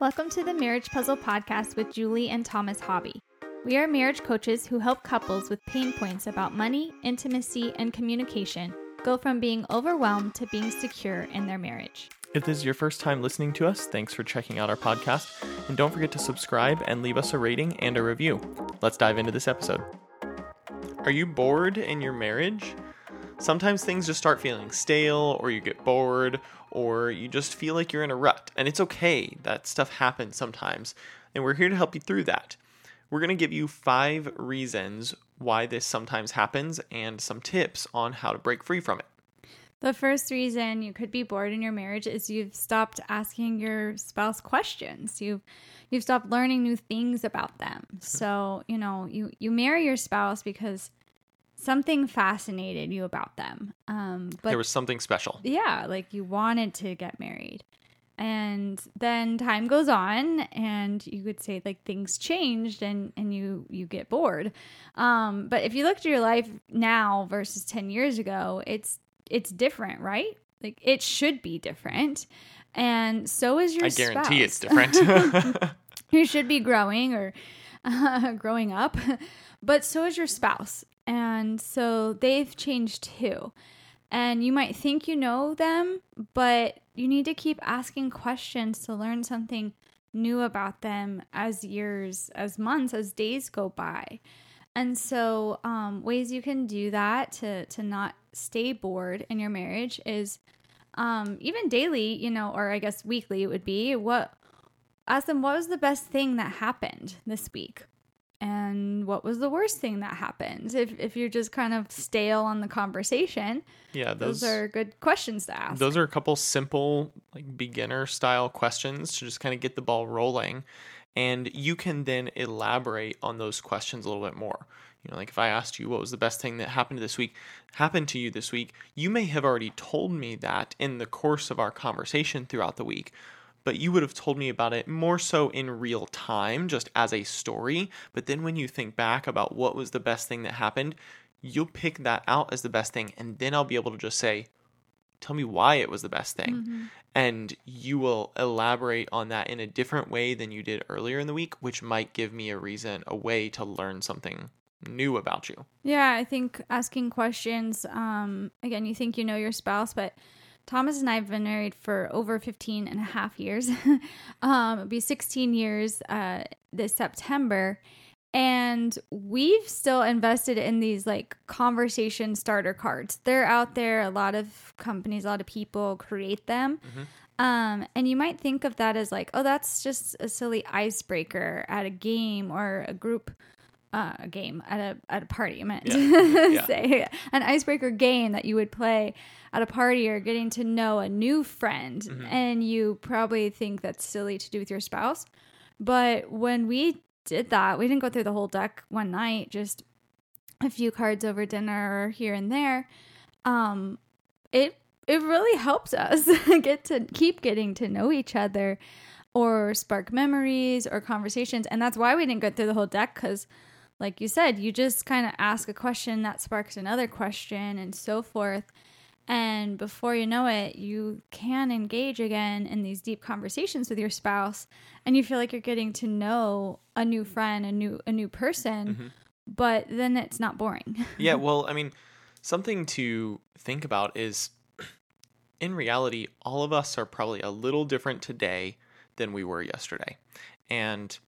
Welcome to the Marriage Puzzle Podcast with Julie and Thomas Hobby. We are marriage coaches who help couples with pain points about money, intimacy, and communication go from being overwhelmed to being secure in their marriage. If this is your first time listening to us, thanks for checking out our podcast. And don't forget to subscribe and leave us a rating and a review. Let's dive into this episode. Are you bored in your marriage? Sometimes things just start feeling stale, or you get bored, or you just feel like you're in a rut. And it's okay. That stuff happens sometimes. And we're here to help you through that. We're going to give you 5 reasons why this sometimes happens and some tips on how to break free from it. The first reason you could be bored in your marriage is you've stopped asking your spouse questions. You've stopped learning new things about them. So, you marry your spouse because something fascinated you about them. But there was something special. Yeah, like you wanted to get married. And then time goes on and you could say like things changed and you get bored. But if you look at your life now versus 10 years ago, it's different, right? Like it should be different. And so is your spouse. I guarantee it's different. You should be growing or growing up. But so is your spouse. And so they've changed too. And you might think you know them, but you need to keep asking questions to learn something new about them as years, as months, as days go by. And so ways you can do that to not stay bored in your marriage is even daily, or I guess weekly would be, ask them what was the best thing that happened this week? And what was the worst thing that happened? If you're just kind of stale on the conversation, yeah, those are good questions to ask. Those are a couple simple, like beginner style questions to just kind of get the ball rolling. And you can then elaborate on those questions a little bit more. Like if I asked you what was the best thing that happened to you this week, you may have already told me that in the course of our conversation throughout the week. But you would have told me about it more so in real time, just as a story. But then when you think back about what was the best thing that happened, you'll pick that out as the best thing. And then I'll be able to just say, tell me why it was the best thing. Mm-hmm. And you will elaborate on that in a different way than you did earlier in the week, which might give me a way to learn something new about you. Yeah, I think asking questions, again, you think you know your spouse, but Thomas and I have been married for over 15 and a half years. It'll be 16 years this September. And we've still invested in these like conversation starter cards. They're out there. A lot of companies, a lot of people create them. Mm-hmm. And you might think of that as like, oh, that's just a silly icebreaker at a game or a group game at a party. I meant to say an icebreaker game that you would play at a party or getting to know a new friend. Mm-hmm. And you probably think that's silly to do with your spouse. But when we did that, we didn't go through the whole deck one night, just a few cards over dinner or here and there. It really helps us keep getting to know each other or spark memories or conversations. And that's why we didn't go through the whole deck, because like you said, you just kind of ask a question that sparks another question and so forth. And before you know it, you can engage again in these deep conversations with your spouse, and you feel like you're getting to know a new friend, a new person, mm-hmm. But then it's not boring. Yeah, well, I mean, something to think about is, in reality, all of us are probably a little different today than we were yesterday. And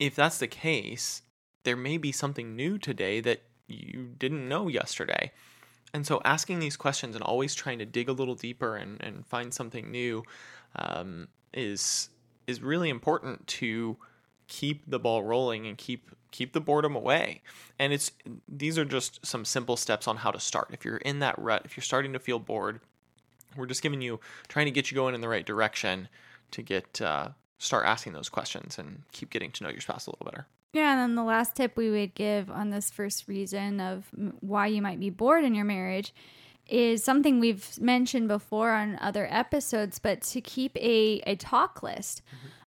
if that's the case, there may be something new today that you didn't know yesterday. And so asking these questions and always trying to dig a little deeper and find something new is really important to keep the ball rolling and keep the boredom away. And these are just some simple steps on how to start. If you're in that rut, if you're starting to feel bored, we're just trying to get you going in the right direction to start asking those questions and keep getting to know your spouse a little better. Yeah, and then the last tip we would give on this first reason of why you might be bored in your marriage is something we've mentioned before on other episodes, but to keep a talk list.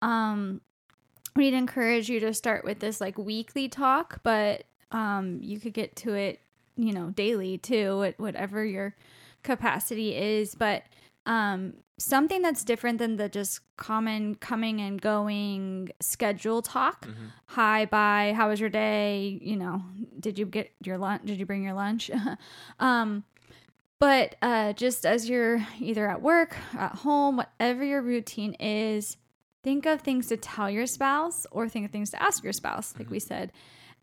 Mm-hmm. We'd encourage you to start with this like weekly talk, but you could get to it, daily too, at whatever your capacity is. But Something that's different than the just common coming and going schedule talk. Mm-hmm. Hi, bye, how was your day? You know, did you get your lunch? Did you bring your lunch? But just as you're either at work, at home, whatever your routine is, think of things to tell your spouse or think of things to ask your spouse, like we said,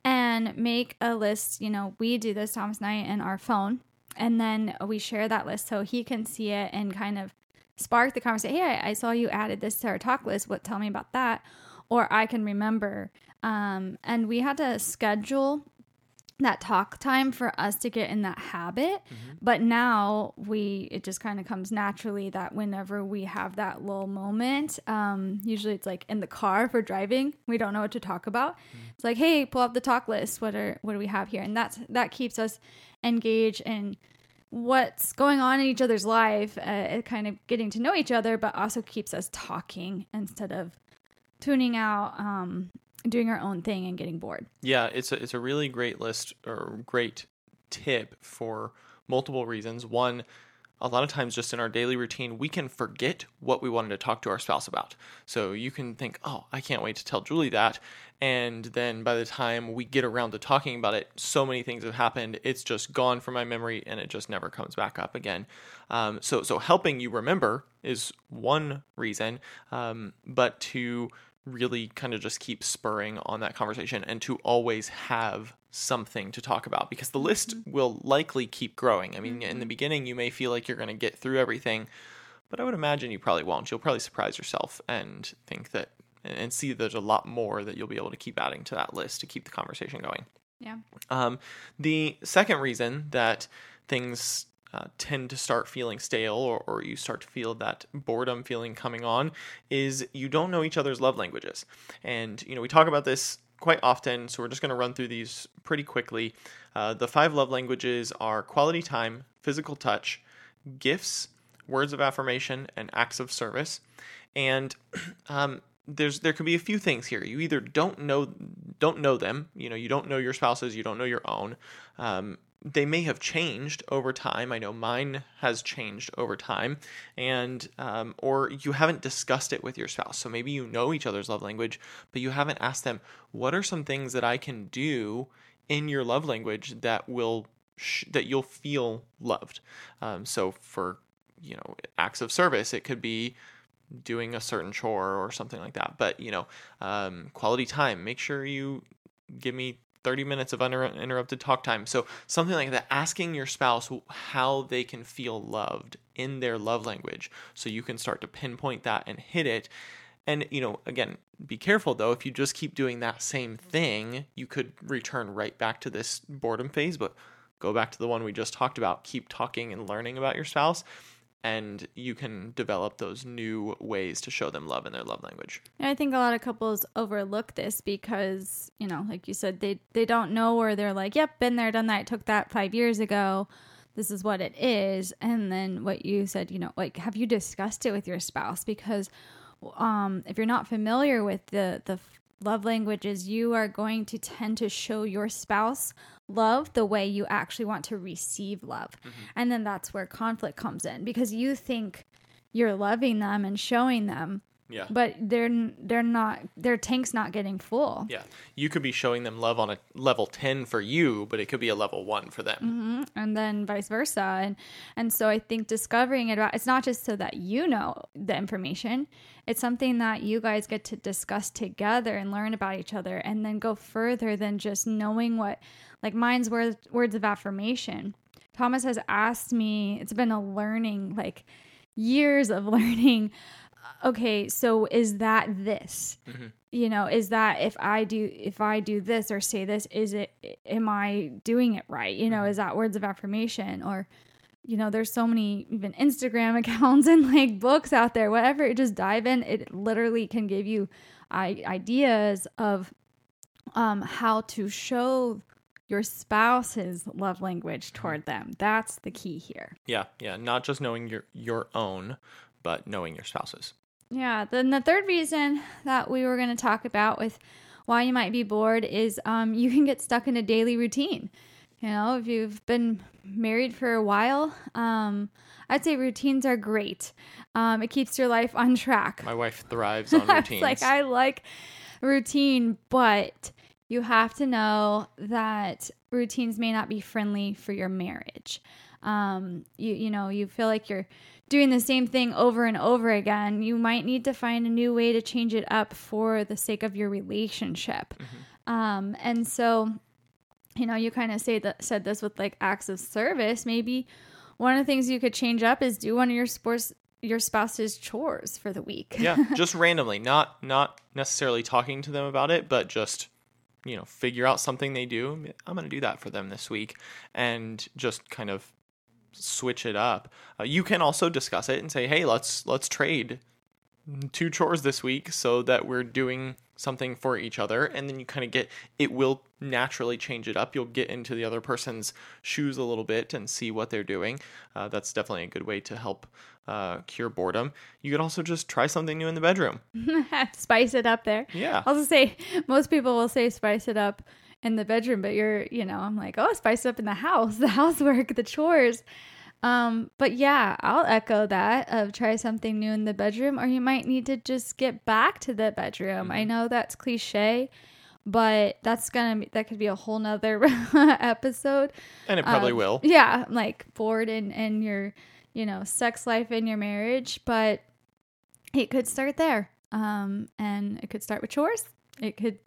and make a list. You know, we do this, Thomas and I, in our phone, and then we share that list so he can see it and kind of spark the conversation. Hey, I saw you added this to our talk list. What? Tell me about that. Or I can remember. And we had to schedule that talk time for us to get in that habit. Mm-hmm. But now it just kind of comes naturally that whenever we have that lull moment, usually it's like in the car for driving, we don't know what to talk about. Mm-hmm. It's like, hey, pull up the talk list. What do we have here? And that keeps us engaged in what's going on in each other's life, kind of getting to know each other, but also keeps us talking instead of tuning out, doing our own thing and getting bored. Yeah, it's a really great list or great tip for multiple reasons. One, a lot of times just in our daily routine, we can forget what we wanted to talk to our spouse about. So you can think, oh, I can't wait to tell Julie that. And then by the time we get around to talking about it, so many things have happened. It's just gone from my memory and it just never comes back up again. So helping you remember is one reason, but to really kind of just keep spurring on that conversation and to always have something to talk about, because the list will likely keep growing. I mean, in the beginning, you may feel like you're going to get through everything, but I would imagine you probably won't. You'll probably surprise yourself and think that and see there's a lot more that you'll be able to keep adding to that list to keep the conversation going. Yeah. The second reason that things tend to start feeling stale or you start to feel that boredom feeling coming on is you don't know each other's love languages. And, you know, we talk about this quite often, so we're just going to run through these pretty quickly. The 5 love languages are quality time, physical touch, gifts, words of affirmation, and acts of service. And there could be a few things here. You either don't know them, you know, you don't know your spouse's, you don't know your own. They may have changed over time. I know mine has changed over time, and or you haven't discussed it with your spouse. So maybe you know each other's love language, but you haven't asked them, what are some things that I can do in your love language that will that you'll feel loved? So for, you know, acts of service, it could be doing a certain chore or something like that. But, you know, quality time, make sure you give me 30 minutes of uninterrupted talk time. So something like that, asking your spouse how they can feel loved in their love language. So you can start to pinpoint that and hit it. And, you know, again, be careful though, if you just keep doing that same thing, you could return right back to this boredom phase, but go back to the one we just talked about, keep talking and learning about your spouse. And you can develop those new ways to show them love in their love language. And I think a lot of couples overlook this because, you know, like you said, they don't know, or they're like, yep, been there, done that, took that 5 years ago. This is what it is. And then what you said, you know, like, have you discussed it with your spouse? Because if you're not familiar with the love languages, you are going to tend to show your spouse love the way you actually want to receive love. Mm-hmm. And then that's where conflict comes in, because you think you're loving them and showing them, yeah, but they're not, their tank's not getting full. Yeah. You could be showing them love on a level 10 for you, but it could be a level 1 for them. Mm-hmm. And then vice versa. And so I think discovering it, it's not just so that you know the information, it's something that you guys get to discuss together and learn about each other, and then go further than just knowing what, like mine's words of affirmation. Thomas has asked me, it's been a learning, like years of learning, okay, so is that this? Mm-hmm. You know, is that if I do this or say this, am I doing it right? You know, is that words of affirmation? Or, you know, there's so many even Instagram accounts and like books out there, whatever, just dive in. It literally can give you ideas of how to show your spouse's love language toward them. That's the key here. Yeah, not just knowing your own, but knowing your spouses. Yeah. Then the third reason that we were going to talk about with why you might be bored is you can get stuck in a daily routine. You know, if you've been married for a while, I'd say routines are great. It keeps your life on track. My wife thrives on routines. I like routine, but you have to know that routines may not be friendly for your marriage. You know, you feel like you're doing the same thing over and over again. You might need to find a new way to change it up for the sake of your relationship. Mm-hmm. And so, you know, you kind of said this with like acts of service. Maybe one of the things you could change up is do one of your spouse's chores for the week. Yeah, just randomly, not necessarily talking to them about it, but just, you know, figure out something they do. I'm going to do that for them this week, and just kind of switch it up. You can also discuss it and say, hey, let's trade 2 chores this week so that we're doing something for each other. And then you kind of it will naturally change it up. You'll get into the other person's shoes a little bit and see what they're doing. That's definitely a good way to help cure boredom. You could also just try something new in the bedroom. Spice it up there. Yeah. I'll just say, most people will say spice it up in the bedroom, but I'm like, oh, spice it up in the house, the housework, the chores. But yeah, I'll echo that of try something new in the bedroom, or you might need to just get back to the bedroom. Mm-hmm. I know that's cliche, but that could be a whole nother episode. And it probably will. Yeah. Like bored in your, sex life in your marriage, but it could start there. And it could start with chores. It could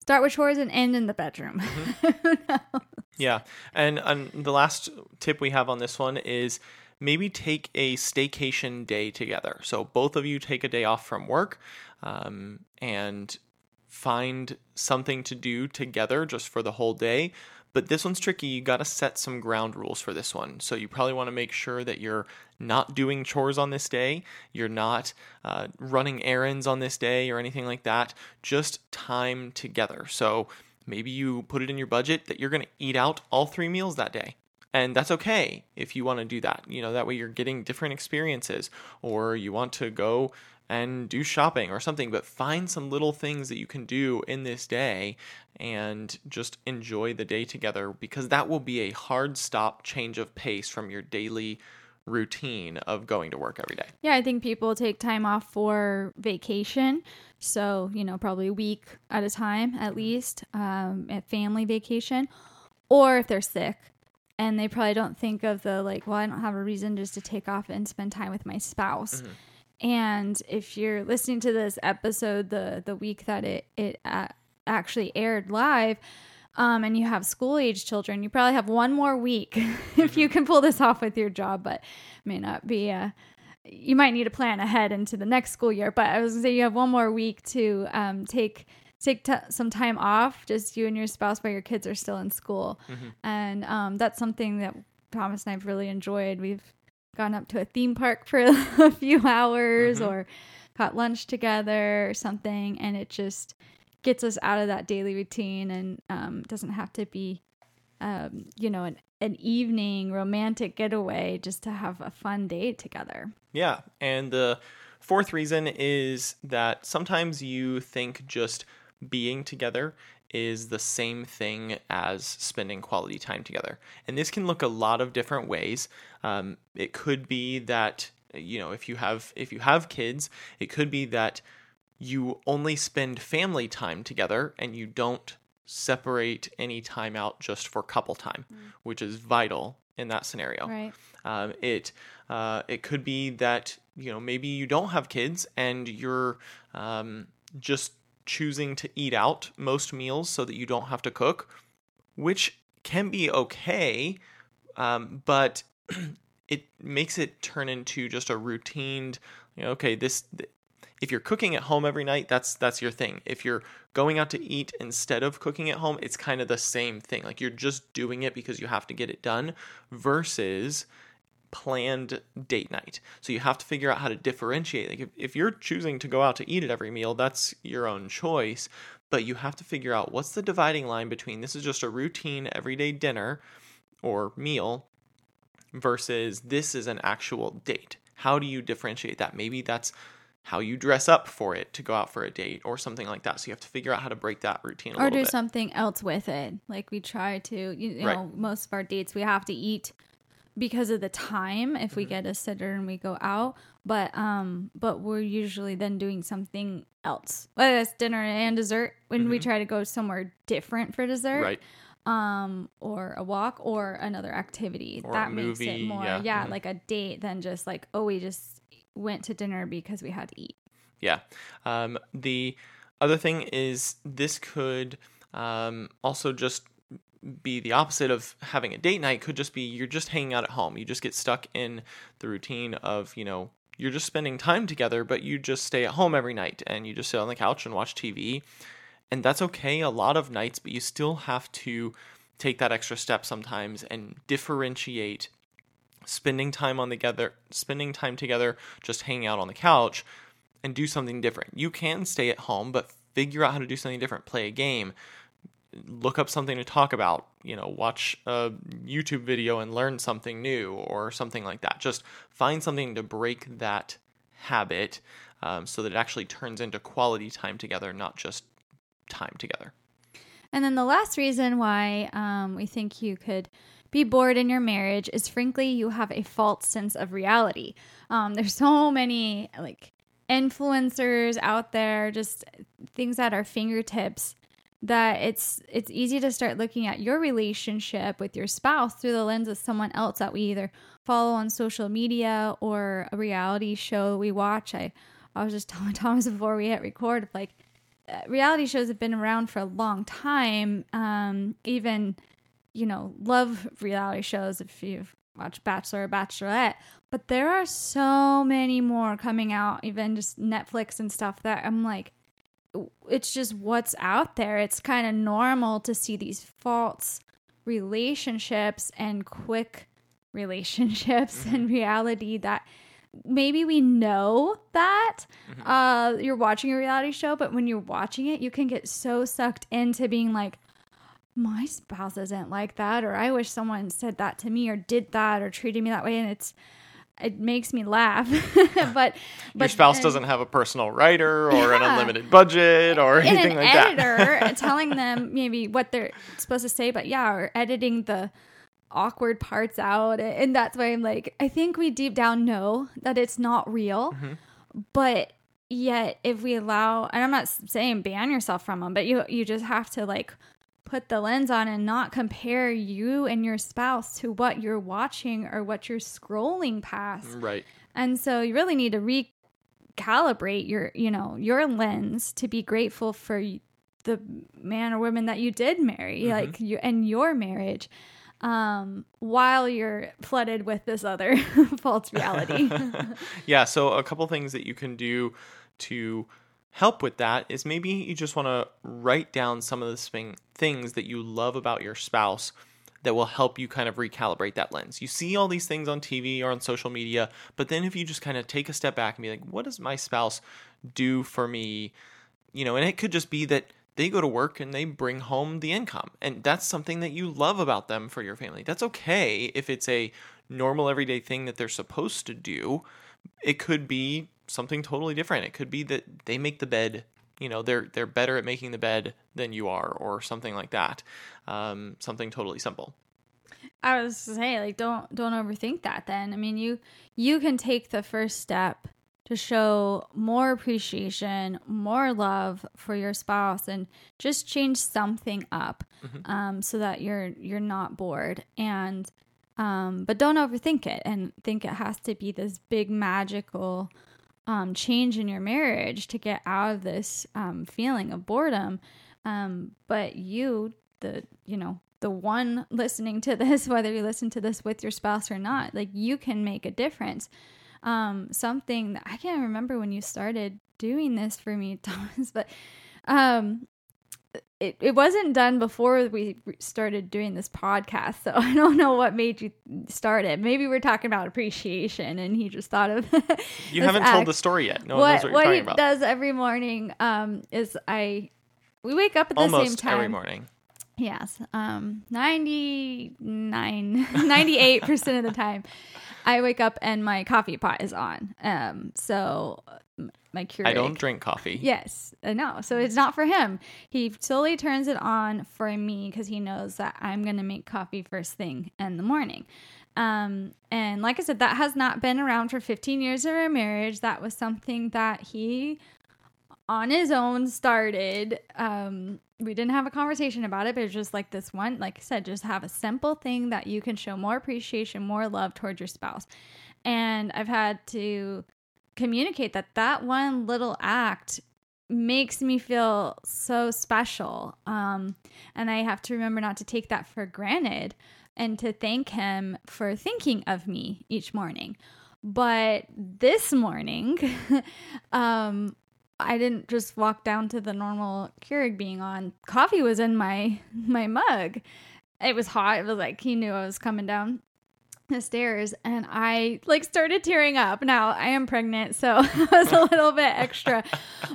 start with chores and end in the bedroom. Mm-hmm. No. Yeah. And the last tip we have on this one is maybe take a staycation day together. So both of you take a day off from work and find something to do together just for the whole day. But this one's tricky. You got to set some ground rules for this one. So you probably want to make sure that you're not doing chores on this day. You're not running errands on this day or anything like that. Just time together. So maybe you put it in your budget that you're going to eat out all 3 meals that day. And that's okay if you want to do that. You know, that way you're getting different experiences, or you want to go and do shopping or something, but find some little things that you can do in this day and just enjoy the day together, because that will be a hard stop change of pace from your daily routine of going to work every day. Yeah, I think people take time off for vacation. So, probably a week at a time at least, at family vacation, or if they're sick. And they probably don't think of the I don't have a reason just to take off and spend time with my spouse. Mm-hmm. And if you're listening to this episode the week that it actually aired live, and you have school-age children, you probably have one more week if you can pull this off with your job, but may not be you might need to plan ahead into the next school year. But I was going to say you have one more week to take some time off, just you and your spouse, while your kids are still in school. Mm-hmm. And that's something that Thomas and I've really enjoyed. We've gone up to a theme park for a few hours, mm-hmm. or caught lunch together or something, and it just gets us out of that daily routine, and doesn't have to be an evening romantic getaway, just to have a fun day together. Yeah. And the 4th reason is that sometimes you think just being together is the same thing as spending quality time together. And this can look a lot of different ways. It could be that, if you have kids, it could be that you only spend family time together and you don't separate any time out just for couple time, which is vital in that scenario. Right. It could be that, maybe you don't have kids and you're just choosing to eat out most meals so that you don't have to cook, which can be okay, but it makes it turn into just a routine, if you're cooking at home every night, that's your thing. If you're going out to eat instead of cooking at home, it's kind of the same thing. Like you're just doing it because you have to get it done, versus planned date night. So you have to figure out how to differentiate. Like if you're choosing to go out to eat at every meal, that's your own choice, but you have to figure out what's the dividing line between this is just a routine everyday dinner or meal versus this is an actual date. How do you differentiate that? Maybe that's how you dress up for it to go out for a date or something like that. So you have to figure out how to break that routine a little bit. Or do something else with it. Like we try to, you know, most of our dates we have to eat because of the time if we get a sitter and we go out. But we're usually then doing something else, whether that's dinner and dessert, when we try to go somewhere different for dessert. Right. Or a walk or another activity. Or that makes it more, like a date than just like, oh, we just went to dinner because we had to eat. Yeah. The other thing is this could also just be the opposite of having a date night. Could just be you're just hanging out at home. You just get stuck in the routine of, you're just spending time together, but you just stay at home every night and you just sit on the couch and watch TV. And that's okay a lot of nights, but you still have to take that extra step sometimes and differentiate spending time together, just hanging out on the couch and do something different. You can stay at home, but figure out how to do something different. Play a game, look up something to talk about, watch a YouTube video and learn something new or something like that. Just find something to break that habit so that it actually turns into quality time together, not just time together. And then the last reason why we think you could be bored in your marriage is, frankly, you have a false sense of reality. There's so many like influencers out there, just things at our fingertips, that it's easy to start looking at your relationship with your spouse through the lens of someone else that we either follow on social media or a reality show we watch. I was just telling Thomas before we hit record, like, reality shows have been around for a long time. Even, love reality shows if you've watched Bachelor or Bachelorette. But there are so many more coming out, even just Netflix and stuff, that I'm like, it's just what's out there. It's kind of normal to see these false relationships and quick relationships and reality that maybe we know that you're watching a reality show, but when you're watching it, you can get so sucked into being like, my spouse isn't like that, or I wish someone said that to me or did that or treated me that way. And it makes me laugh. but your spouse doesn't have a personal writer or an unlimited budget or anything like that. An editor telling them maybe what they're supposed to say, but or editing the awkward parts out. And that's why I'm like, I think we deep down know that it's not real, but yet if we allow, and I'm not saying ban yourself from them, but you just have to like put the lens on and not compare you and your spouse to what you're watching or what you're scrolling past. Right. And so you really need to recalibrate your lens to be grateful for the man or woman that you did marry, like you and your marriage. While you're flooded with this other false reality. Yeah, so a couple things that you can do to help with that is maybe you just want to write down some of the things that you love about your spouse that will help you kind of recalibrate that lens. You see all these things on TV or on social media, but then if you just kind of take a step back and be like, what does my spouse do for me? And it could just be that they go to work and they bring home the income. And that's something that you love about them for your family. That's okay if it's a normal everyday thing that they're supposed to do. It could be something totally different. It could be that they make the bed. They're better at making the bed than you are or something like that. Something totally simple. I was saying, like, don't overthink that then. I mean, you can take the first step to show more appreciation, more love for your spouse, and just change something up, so that you're not bored. And but don't overthink it and think it has to be this big magical change in your marriage to get out of this feeling of boredom. But the one listening to this, whether you listen to this with your spouse or not, like, you can make a difference. Something that I can't remember when you started doing this for me, Thomas, but it wasn't done before we started doing this podcast, so I don't know what made you start it. Maybe we're talking about appreciation, and he just thought of you haven't told the story yet. No one knows what you're talking about. What he does every morning is we wake up at the same time. Almost every morning. Yes. 98% of the time I wake up and my coffee pot is on. So my Keurig. I don't drink coffee. Yes. No. So it's not for him. He slowly turns it on for me because he knows that I'm going to make coffee first thing in the morning. And like I said, that has not been around for 15 years of our marriage. That was something that he on his own started. We didn't have a conversation about it, but it's just like this one, like I said, just have a simple thing that you can show more appreciation, more love towards your spouse. And I've had to communicate that that one little act makes me feel so special. And I have to remember not to take that for granted and to thank him for thinking of me each morning. But this morning, I didn't just walk down to the normal Keurig being on. Coffee was in my mug. It was hot. It was like he knew I was coming down the stairs, and I like started tearing up. Now I am pregnant, so I was a little bit extra,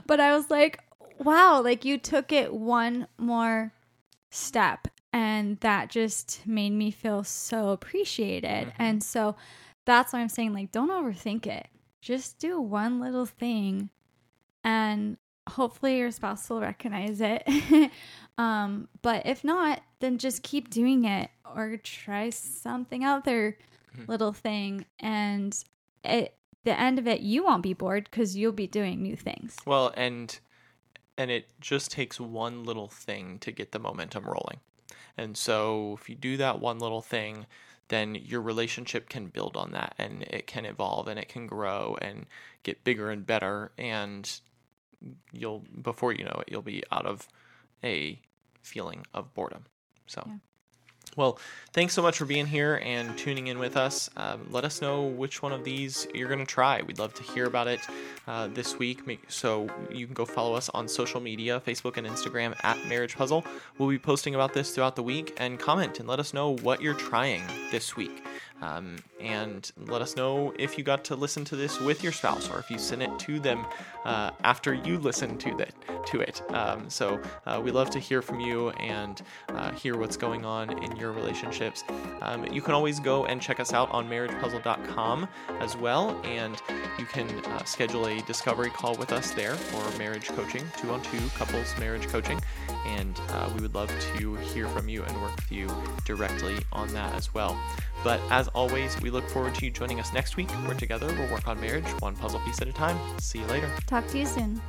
but I was like, wow, like you took it one more step, and that just made me feel so appreciated. Mm-hmm. And so that's why I'm saying, like, don't overthink it. Just do one little thing. And hopefully your spouse will recognize it. But if not, then just keep doing it or try something other little thing. And at the end of it, you won't be bored because you'll be doing new things. Well, and it just takes one little thing to get the momentum rolling. And so if you do that one little thing, then your relationship can build on that, and it can evolve, and it can grow and get bigger and better. And you'll, before you know it, you'll be out of a feeling of boredom. So, yeah. Well, thanks so much for being here and tuning in with us. Let us know which one of these you're going to try. We'd love to hear about it this week. So you can go follow us on social media, Facebook and Instagram at Marriage Puzzle. We'll be posting about this throughout the week, and comment and let us know what you're trying this week. And let us know if you got to listen to this with your spouse, or if you sent it to them after you listened to it. So we love to hear from you and hear what's going on in your relationships. You can always go and check us out on marriagepuzzle.com as well, and you can schedule a discovery call with us there for marriage coaching, 2-on-2 couples marriage coaching, and we would love to hear from you and work with you directly on that as well. But as always, we look forward to you joining us next week, where together we'll work on marriage one puzzle piece at a time. See you later. Talk to you soon.